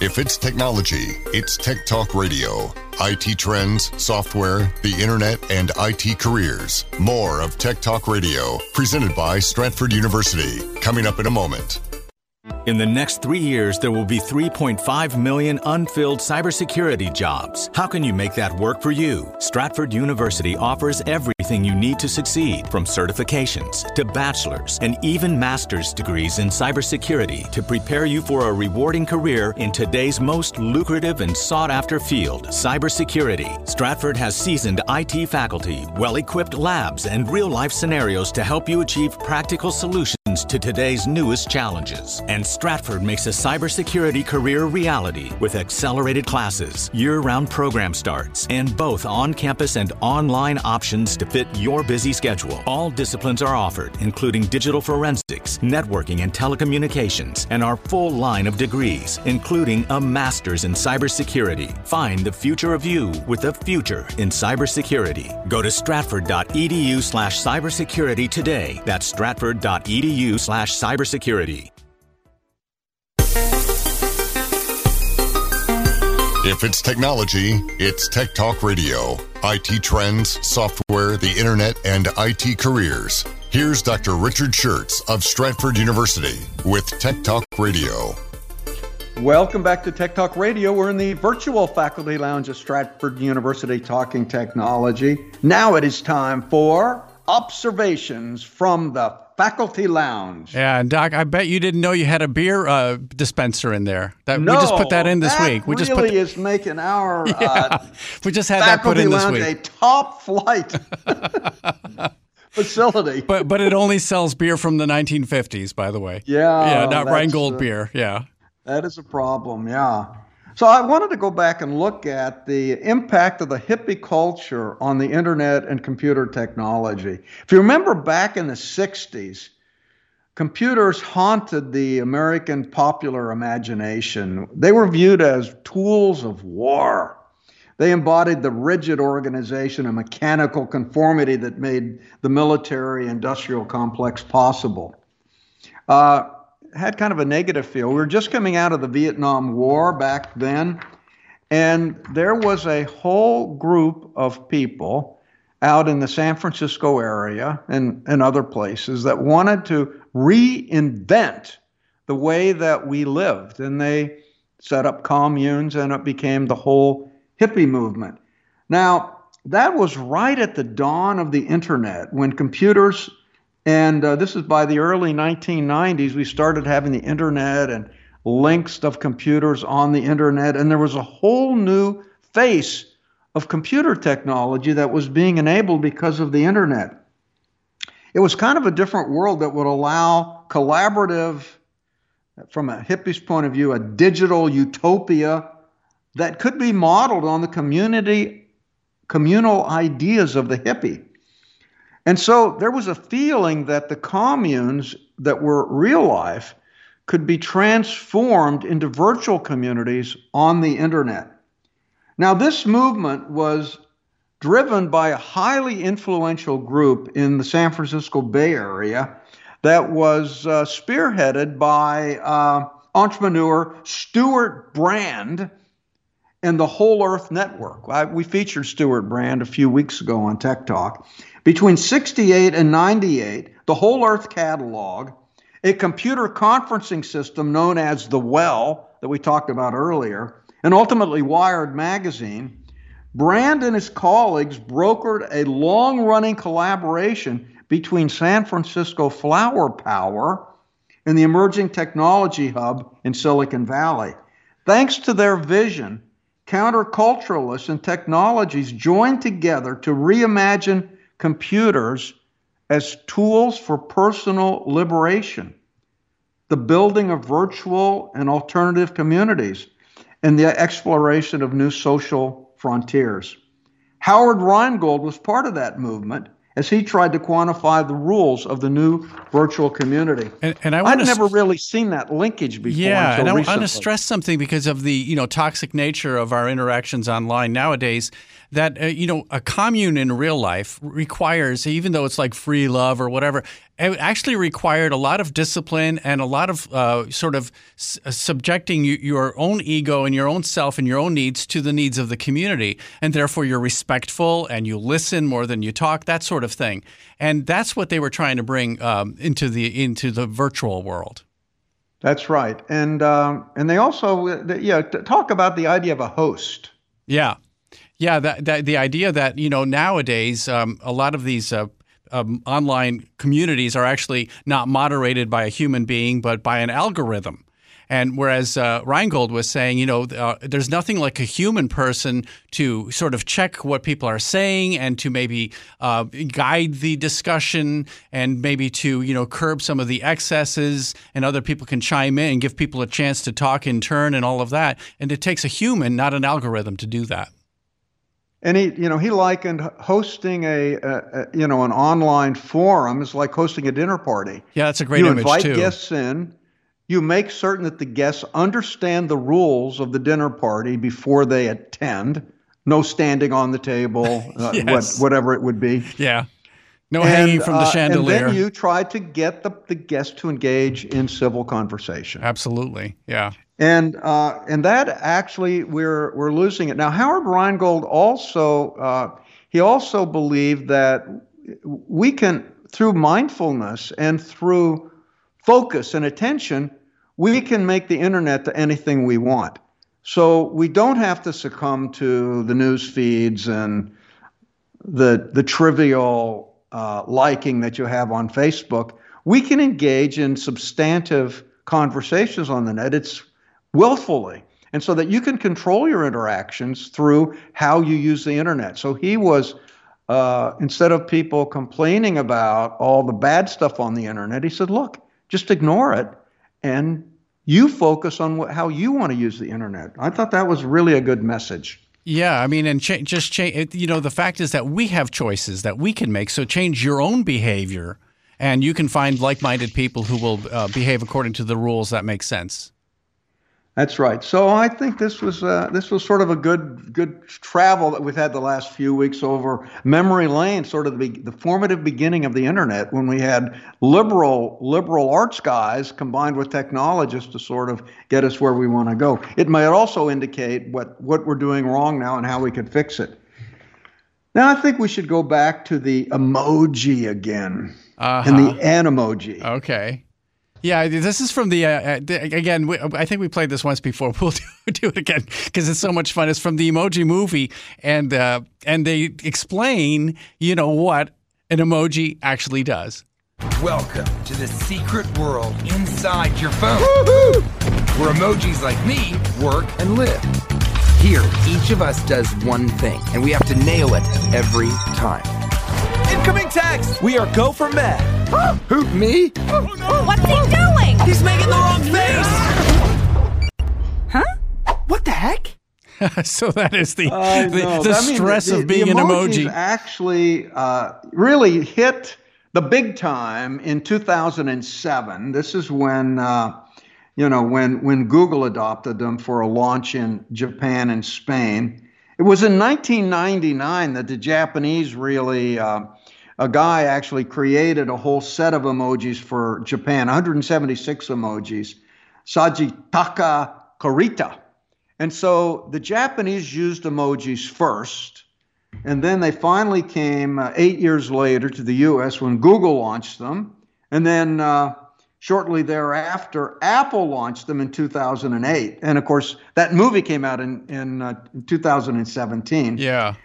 If it's technology, it's Tech Talk Radio. I T trends, software, the internet, and I T careers. More of Tech Talk Radio, presented by Stratford University. Coming up in a moment. In the next three years, there will be three point five million unfilled cybersecurity jobs. How can you make that work for you? Stratford University offers everything you need to succeed, from certifications to bachelor's and even master's degrees in cybersecurity to prepare you for a rewarding career in today's most lucrative and sought-after field, cybersecurity. Stratford has seasoned I T faculty, well-equipped labs, and real-life scenarios to help you achieve practical solutions to today's newest challenges. And Stratford makes a cybersecurity career reality with accelerated classes, year-round program starts, and both on-campus and online options to fit your busy schedule. All disciplines are offered, including digital forensics, networking and telecommunications, and our full line of degrees, including a master's in cybersecurity. Find the future of you with a future in cybersecurity. Go to stratford.edu slash cybersecurity today. That's stratford.edu slash cybersecurity. If it's technology, it's Tech Talk Radio. I T trends, software, the internet, and I T careers. Here's Doctor Richard Schertz of Stratford University with Tech Talk Radio. Welcome back to Tech Talk Radio. We're in the virtual faculty lounge at Stratford University talking technology. Now it is time for observations from the faculty lounge. Yeah, and Doc, I bet you didn't know you had a beer uh, dispenser in there. That, no, we just put that in this that week. We really just put th- is making our yeah, uh, we just had that put in this week. A top flight facility. But but it only sells beer from the nineteen fifties, by the way. Yeah, yeah, not Rheingold uh, beer. Yeah, that is a problem. Yeah. So I wanted to go back and look at the impact of the hippie culture on the internet and computer technology. If you remember back in the sixties, computers haunted the American popular imagination. They were viewed as tools of war. They embodied the rigid organization and mechanical conformity that made the military-industrial complex possible. Uh, had kind of a negative feel. We were just coming out of the Vietnam War back then, and there was a whole group of people out in the San Francisco area and, and other places that wanted to reinvent the way that we lived. And they set up communes, and it became the whole hippie movement. Now, that was right at the dawn of the internet, when computers, and uh, this is by the early nineteen nineties, we started having the internet and links of computers on the internet, and there was a whole new face of computer technology that was being enabled because of the internet. It was kind of a different world that would allow collaborative, from a hippie's point of view, a digital utopia that could be modeled on the community, communal ideas of the hippie. And so there was a feeling that the communes that were real life could be transformed into virtual communities on the internet. Now, this movement was driven by a highly influential group in the San Francisco Bay Area that was uh, spearheaded by uh, entrepreneur Stuart Brand and the Whole Earth Network. I, we featured Stuart Brand a few weeks ago on Tech Talk. Between sixty-eight and ninety-eight, the Whole Earth Catalog, a computer conferencing system known as The Well that we talked about earlier, and ultimately Wired magazine, Brand and his colleagues brokered a long-running collaboration between San Francisco Flower Power and the emerging technology hub in Silicon Valley. Thanks to their vision, counterculturalists and technologies joined together to reimagine computers as tools for personal liberation, the building of virtual and alternative communities, and the exploration of new social frontiers. Howard Rheingold was part of that movement, as he tried to quantify the rules of the new virtual community. And, and I I'd never st- really seen that linkage before. Yeah, until and I recently. want to stress something, because of the you know toxic nature of our interactions online nowadays, that uh, you know a commune in real life requires, even though it's like free love or whatever, it actually required a lot of discipline and a lot of uh, sort of s- subjecting you, your own ego and your own self and your own needs to the needs of the community. And therefore, you're respectful and you listen more than you talk, that sort of thing. And that's what they were trying to bring um, into the into the virtual world. That's right. And um, and they also yeah talk about the idea of a host. Yeah. Yeah, that, that, the idea that, you know, nowadays, um, a lot of these uh, um, online communities are actually not moderated by a human being, but by an algorithm. And whereas uh, Rheingold was saying, you know, uh, there's nothing like a human person to sort of check what people are saying and to maybe uh, guide the discussion and maybe to, you know, curb some of the excesses, and other people can chime in and give people a chance to talk in turn and all of that. And it takes a human, not an algorithm, to do that. And he, you know, he likened hosting a, a, a, you know, an online forum is like hosting a dinner party. Yeah, that's a great image too. You invite guests in, you make certain that the guests understand the rules of the dinner party before they attend. No standing on the table, uh, yes. what, whatever it would be. Yeah, no and, hanging from the uh, chandelier. And then you try to get the the guests to engage in civil conversation. Absolutely, yeah. And uh, and that actually we're we're losing it now. Howard Rheingold also uh, he also believed that we can, through mindfulness and through focus and attention, we can make the internet to anything we want. So we don't have to succumb to the news feeds and the the trivial uh, liking that you have on Facebook. We can engage in substantive conversations on the net. It's willfully, and so that you can control your interactions through how you use the internet. So he was, uh, instead of people complaining about all the bad stuff on the internet, he said, look, just ignore it, and you focus on what, how you want to use the internet. I thought that was really a good message. Yeah, I mean, and cha- just change, you know, the fact is that we have choices that we can make, so change your own behavior, and you can find like-minded people who will uh, behave according to the rules that make sense. That's right. So I think this was uh, this was sort of a good good travel that we've had the last few weeks over memory lane, sort of the, the formative beginning of the internet, when we had liberal liberal arts guys combined with technologists to sort of get us where we want to go. It might also indicate what, what we're doing wrong now and how we could fix it. Now I think we should go back to the emoji again, uh-huh. and the an emoji. Okay. Yeah, this is from the, uh, again, we, I think we played this once before. We'll do, do it again because it's so much fun. It's from the Emoji Movie, and uh, and they explain, you know, what an emoji actually does. Welcome to the secret world inside your phone, woo-hoo, where emojis like me work and live. Here, each of us does one thing, and we have to nail it every time. Incoming text! We are go for Mac. Huh? Who, me? Oh, no. What's he doing? He's making the wrong face! Huh? What the heck? So that is the uh, the, no. the stress mean, the, of being the, the an emoji. Actually, uh, really hit the big time in two thousand seven. This is when, uh, you know, when when Google adopted them for a launch in Japan and Spain. It was in nineteen ninety-nine that the Japanese really, uh, a guy actually created a whole set of emojis for Japan, one hundred seventy-six emojis, Sajitaka Kurita. And so the Japanese used emojis first, and then they finally came uh, eight years later to the U S when Google launched them. And then uh, shortly thereafter, Apple launched them in two thousand eight. And of course, that movie came out in, in, uh, in two thousand seventeen. Yeah.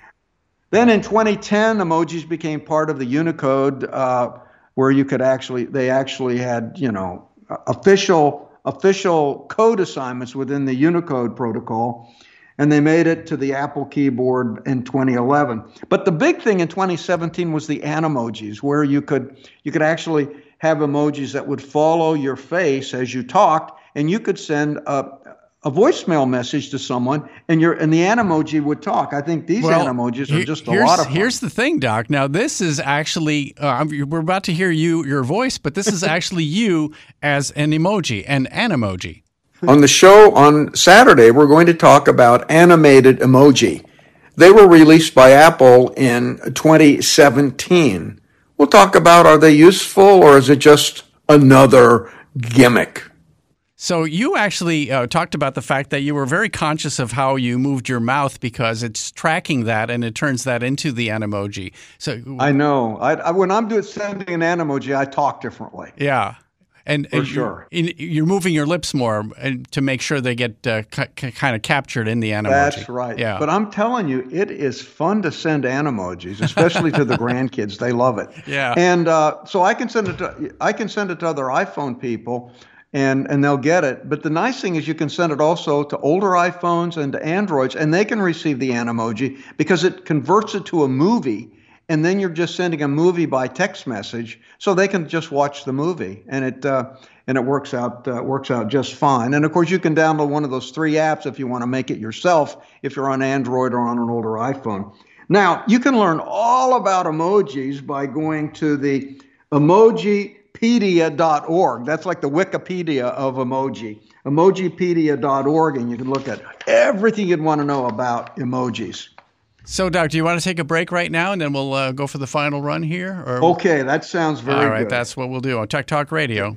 Then in twenty ten, emojis became part of the Unicode, uh, where you could actually, they actually had, you know, official... official code assignments within the Unicode protocol, and they made it to the Apple keyboard in twenty eleven. But the big thing in twenty seventeen was the animojis, where you could you could actually have emojis that would follow your face as you talked, and you could send a a voicemail message to someone, and your and the animoji would talk. I think these well, animojis are just a lot of fun. Here's the thing, Doc. Now, this is actually, uh, we're about to hear you your voice, but this is actually you as an emoji, an animoji. On the show on Saturday, we're going to talk about animated emoji. They were released by Apple in twenty seventeen. We'll talk about, are they useful, or is it just another gimmick? So you actually uh, talked about the fact that you were very conscious of how you moved your mouth because it's tracking that and it turns that into the animoji. So I know. I, I, when I'm doing, sending an animoji, I talk differently. Yeah. And, For and sure. You're, you're moving your lips more to make sure they get uh, c- c- kind of captured in the animoji. That's right. Yeah. But I'm telling you, it is fun to send animojis, especially to the grandkids. They love it. Yeah. And uh, so I can send it to, I can send it to other iPhone people. And and they'll get it. But the nice thing is you can send it also to older iPhones and to Androids, and they can receive the animoji because it converts it to a movie, and then you're just sending a movie by text message, so they can just watch the movie, and it uh, and it works out uh, works out just fine. And of course, you can download one of those three apps if you want to make it yourself, if you're on Android or on an older iPhone. Now, you can learn all about emojis by going to the Emojipedia dot org. That's like the Wikipedia of emoji. Emojipedia dot org, and you can look at everything you'd want to know about emojis. So, Doc, do you want to take a break right now, and then we'll uh, go for the final run here? Or... Okay, that sounds very good. All right, good. That's what we'll do on Tech Talk Radio.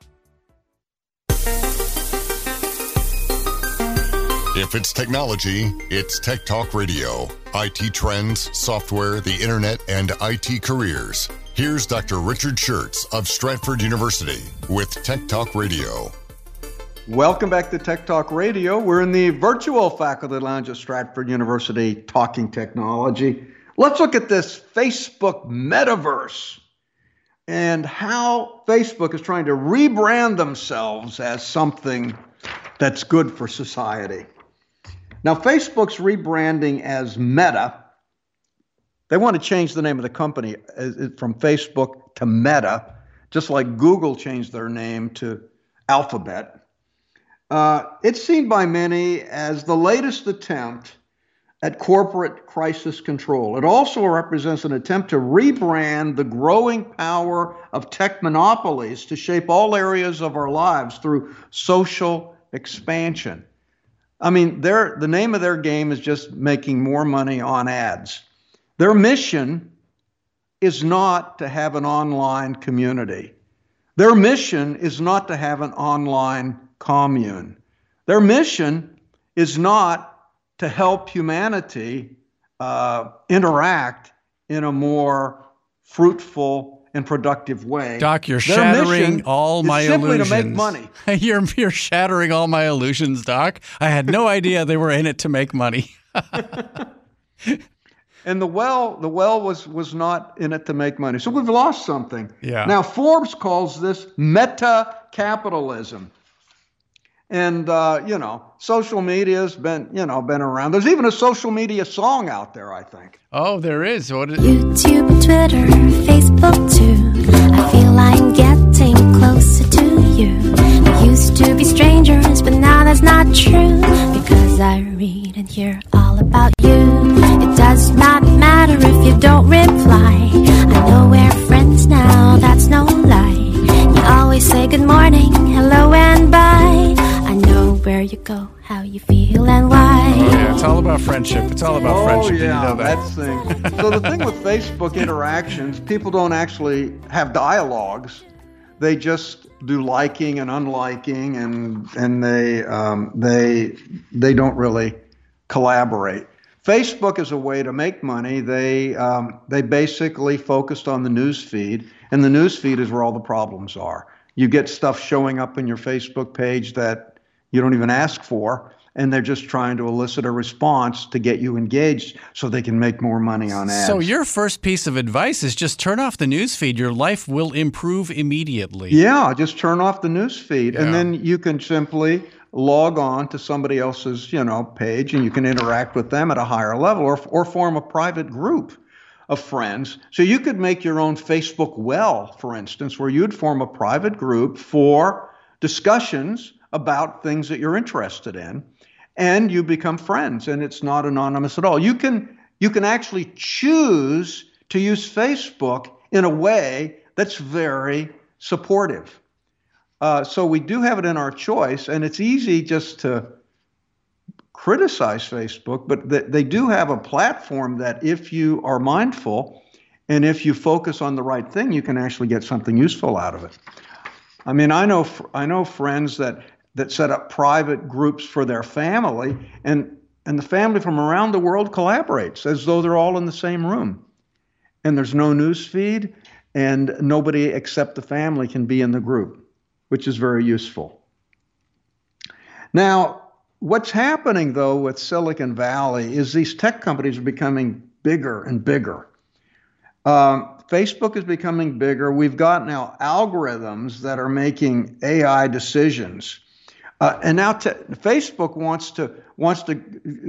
If it's technology, it's Tech Talk Radio. I T trends, software, the internet, and I T careers. Here's Doctor Richard Schertz of Stratford University with Tech Talk Radio. Welcome back to Tech Talk Radio. We're in the virtual faculty lounge at Stratford University talking technology. Let's look at this Facebook metaverse and how Facebook is trying to rebrand themselves as something that's good for society. Now, Facebook's rebranding as Meta. They want to change the name of the company from Facebook to Meta, just like Google changed their name to Alphabet. Uh, it's seen by many as the latest attempt at corporate crisis control. It also represents an attempt to rebrand the growing power of tech monopolies to shape all areas of our lives through social expansion. I mean, their the name of their game is just making more money on ads. Their mission is not to have an online community. Their mission is not to have an online commune. Their mission is not to help humanity uh, interact in a more fruitful and productive way. Doc, you're their shattering all my illusions. Simply to make money. you're, you're shattering all my illusions, Doc. I had no idea they were in it to make money. And the well, the well was was not in it to make money. So we've lost something. Yeah. Now Forbes calls this meta-capitalism. And, uh, you know, social media has been, you know, been around. There's even a social media song out there, I think. Oh, there is. What is- YouTube, Twitter, Facebook, too. I feel I'm getting closer to you. We used to be strangers, but now that's not true. Because I read and hear all about you. It does not matter if you don't reply. I know we're friends now, that's no lie. You always say good morning, hello, and bye. I know where you go, how you feel, and why. Oh, yeah, it's all about friendship. It's all about oh, friendship. Oh, yeah, you know that? That's thing. So the thing with Facebook interactions, people don't actually have dialogues. They just do liking and unliking, and and they um, they they don't really collaborate. Facebook is a way to make money. They um, they basically focused on the news feed, and the news feed is where all the problems are. You get stuff showing up in your Facebook page that you don't even ask for, and they're just trying to elicit a response to get you engaged so they can make more money on ads. So your first piece of advice is just turn off the newsfeed. Your life will improve immediately. Yeah, just turn off the newsfeed, yeah. And then you can simply log on to somebody else's, you know, page, and you can interact with them at a higher level, or or form a private group of friends. So you could make your own Facebook well, for instance, where you'd form a private group for discussions about things that you're interested in, and you become friends, and it's not anonymous at all. You can you can actually choose to use Facebook in a way that's very supportive. Uh, so we do have it in our choice, and it's easy just to criticize Facebook, but th- they do have a platform that if you are mindful and if you focus on the right thing, you can actually get something useful out of it. I mean, I know I know friends that that set up private groups for their family, and, and the family from around the world collaborates as though they're all in the same room. And there's no news feed, and nobody except the family can be in the group, which is very useful. Now, what's happening, though, with Silicon Valley is these tech companies are becoming bigger and bigger. Um, Facebook is becoming bigger. We've got now algorithms that are making A I decisions. Uh, and now te- Facebook wants to wants to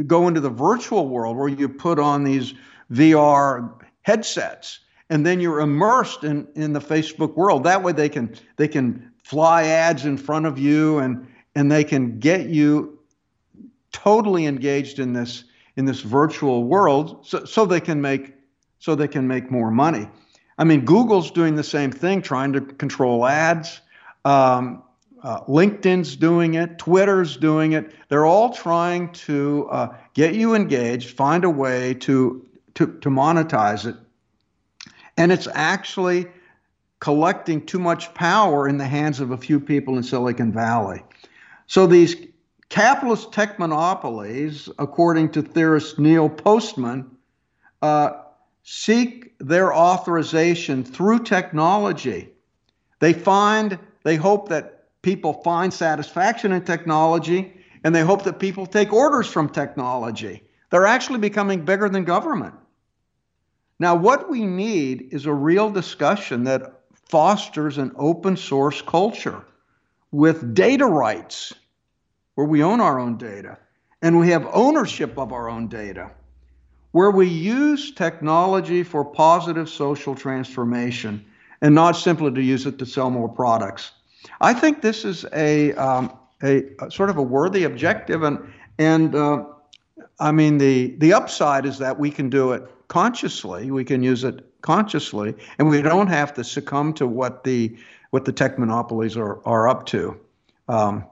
go into the virtual world where you put on these V R headsets, and then you're immersed in, in the Facebook world. That way they can they can fly ads in front of you, and and they can get you totally engaged in this in this virtual world so, so they can make so they can make more money. I mean, Google's doing the same thing, trying to control ads. Um, uh, LinkedIn's doing it. Twitter's doing it. They're all trying to uh, get you engaged, find a way to, to, to monetize it. And it's actually collecting too much power in the hands of a few people in Silicon Valley. So these capitalist tech monopolies, according to theorist Neil Postman, uh, seek their authorization through technology. They find, they hope that people find satisfaction in technology, and they hope that people take orders from technology. They're actually becoming bigger than government. Now, what we need is a real discussion that fosters an open source culture with data rights, where we own our own data, and we have ownership of our own data, where we use technology for positive social transformation and not simply to use it to sell more products. I think this is a, um, a, a sort of a worthy objective. And, and uh, I mean, the, the upside is that we can do it consciously. We can use it consciously, and we don't have to succumb to what the, what the tech monopolies are, are up to. Um,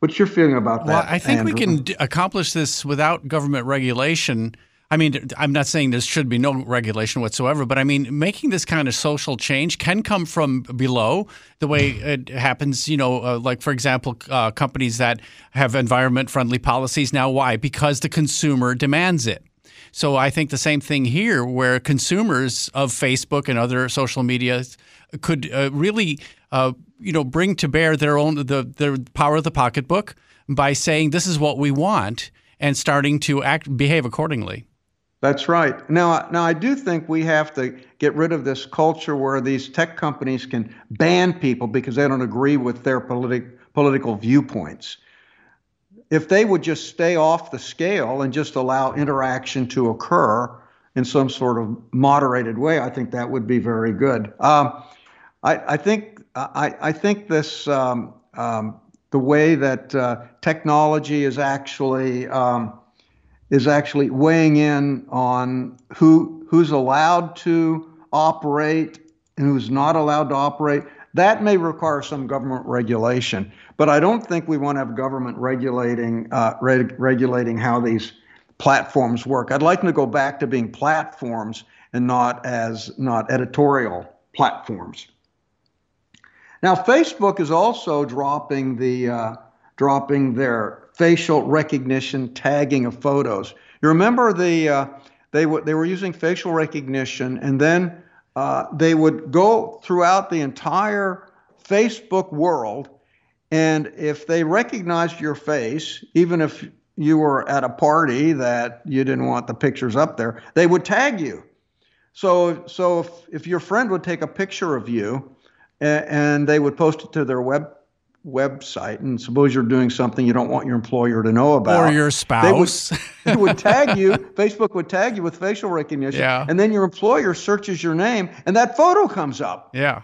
what's your feeling about that, Well, I think Andrew? We can d- accomplish this without government regulation. I mean, I'm not saying there should be no regulation whatsoever, but I mean, making this kind of social change can come from below, the way it happens, you know, uh, like, for example, uh, companies that have environment-friendly policies now. Why? Because the consumer demands it. So I think the same thing here, where consumers of Facebook and other social media could uh, really, uh, you know, bring to bear their own the, the power of the pocketbook by saying, this is what we want, and starting to act behave accordingly. That's right. Now, now I do think we have to get rid of this culture where these tech companies can ban people because they don't agree with their politi- political viewpoints. If they would just stay off the scale and just allow interaction to occur in some sort of moderated way, I think that would be very good. Um, I, I think I, I think this um, um, the way that uh, technology is actually um, is actually weighing in on who who's allowed to operate and who's not allowed to operate, that may require some government regulation. But I don't think we want to have government regulating uh, reg- regulating how these platforms work. I'd like to go back to being platforms and not as not editorial platforms. Now, Facebook is also dropping the uh, dropping their facial recognition tagging of photos. You remember the uh, they w- they were using facial recognition, and then uh, they would go throughout the entire Facebook world, and if they recognized your face, even if you were at a party that you didn't want the pictures up there, they would tag you. So so if, if your friend would take a picture of you, and, and they would post it to their web. website, and suppose you're doing something you don't want your employer to know about, or your spouse, they would, would tag you. Facebook would tag you with facial recognition, yeah. And then your employer searches your name, and that photo comes up. Yeah,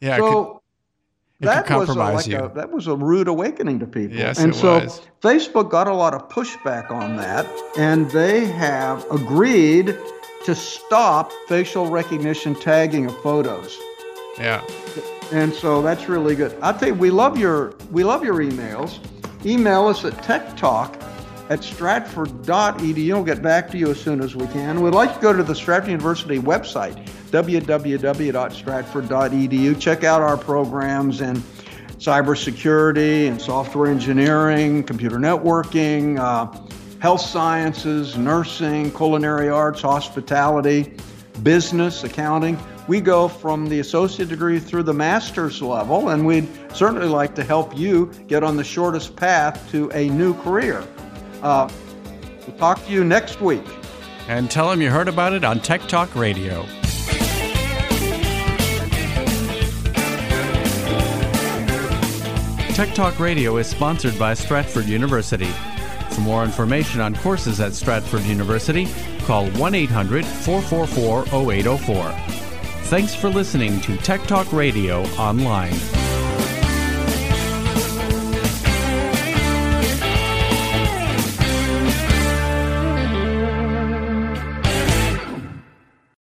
yeah. So it could, it that could compromise was a, like you. A, that was a rude awakening to people. Yes, and it so was. Facebook got a lot of pushback on that, and they have agreed to stop facial recognition tagging of photos. Yeah. And so that's really good. I'll tell you, we love your we love your emails. Email us at tech talk at stratford dot e d u. We'll get back to you as soon as we can. We'd like to go to the Stratford University website, w w w dot stratford dot e d u. Check out our programs in cybersecurity and software engineering, computer networking, uh, health sciences, nursing, culinary arts, hospitality, business, accounting. We go from the associate degree through the master's level, and we'd certainly like to help you get on the shortest path to a new career. Uh, we'll talk to you next week. And tell them you heard about it on Tech Talk Radio. Tech Talk Radio is sponsored by Stratford University. For more information on courses at Stratford University, call one eight hundred four four four oh eight oh four. Thanks for listening to Tech Talk Radio Online.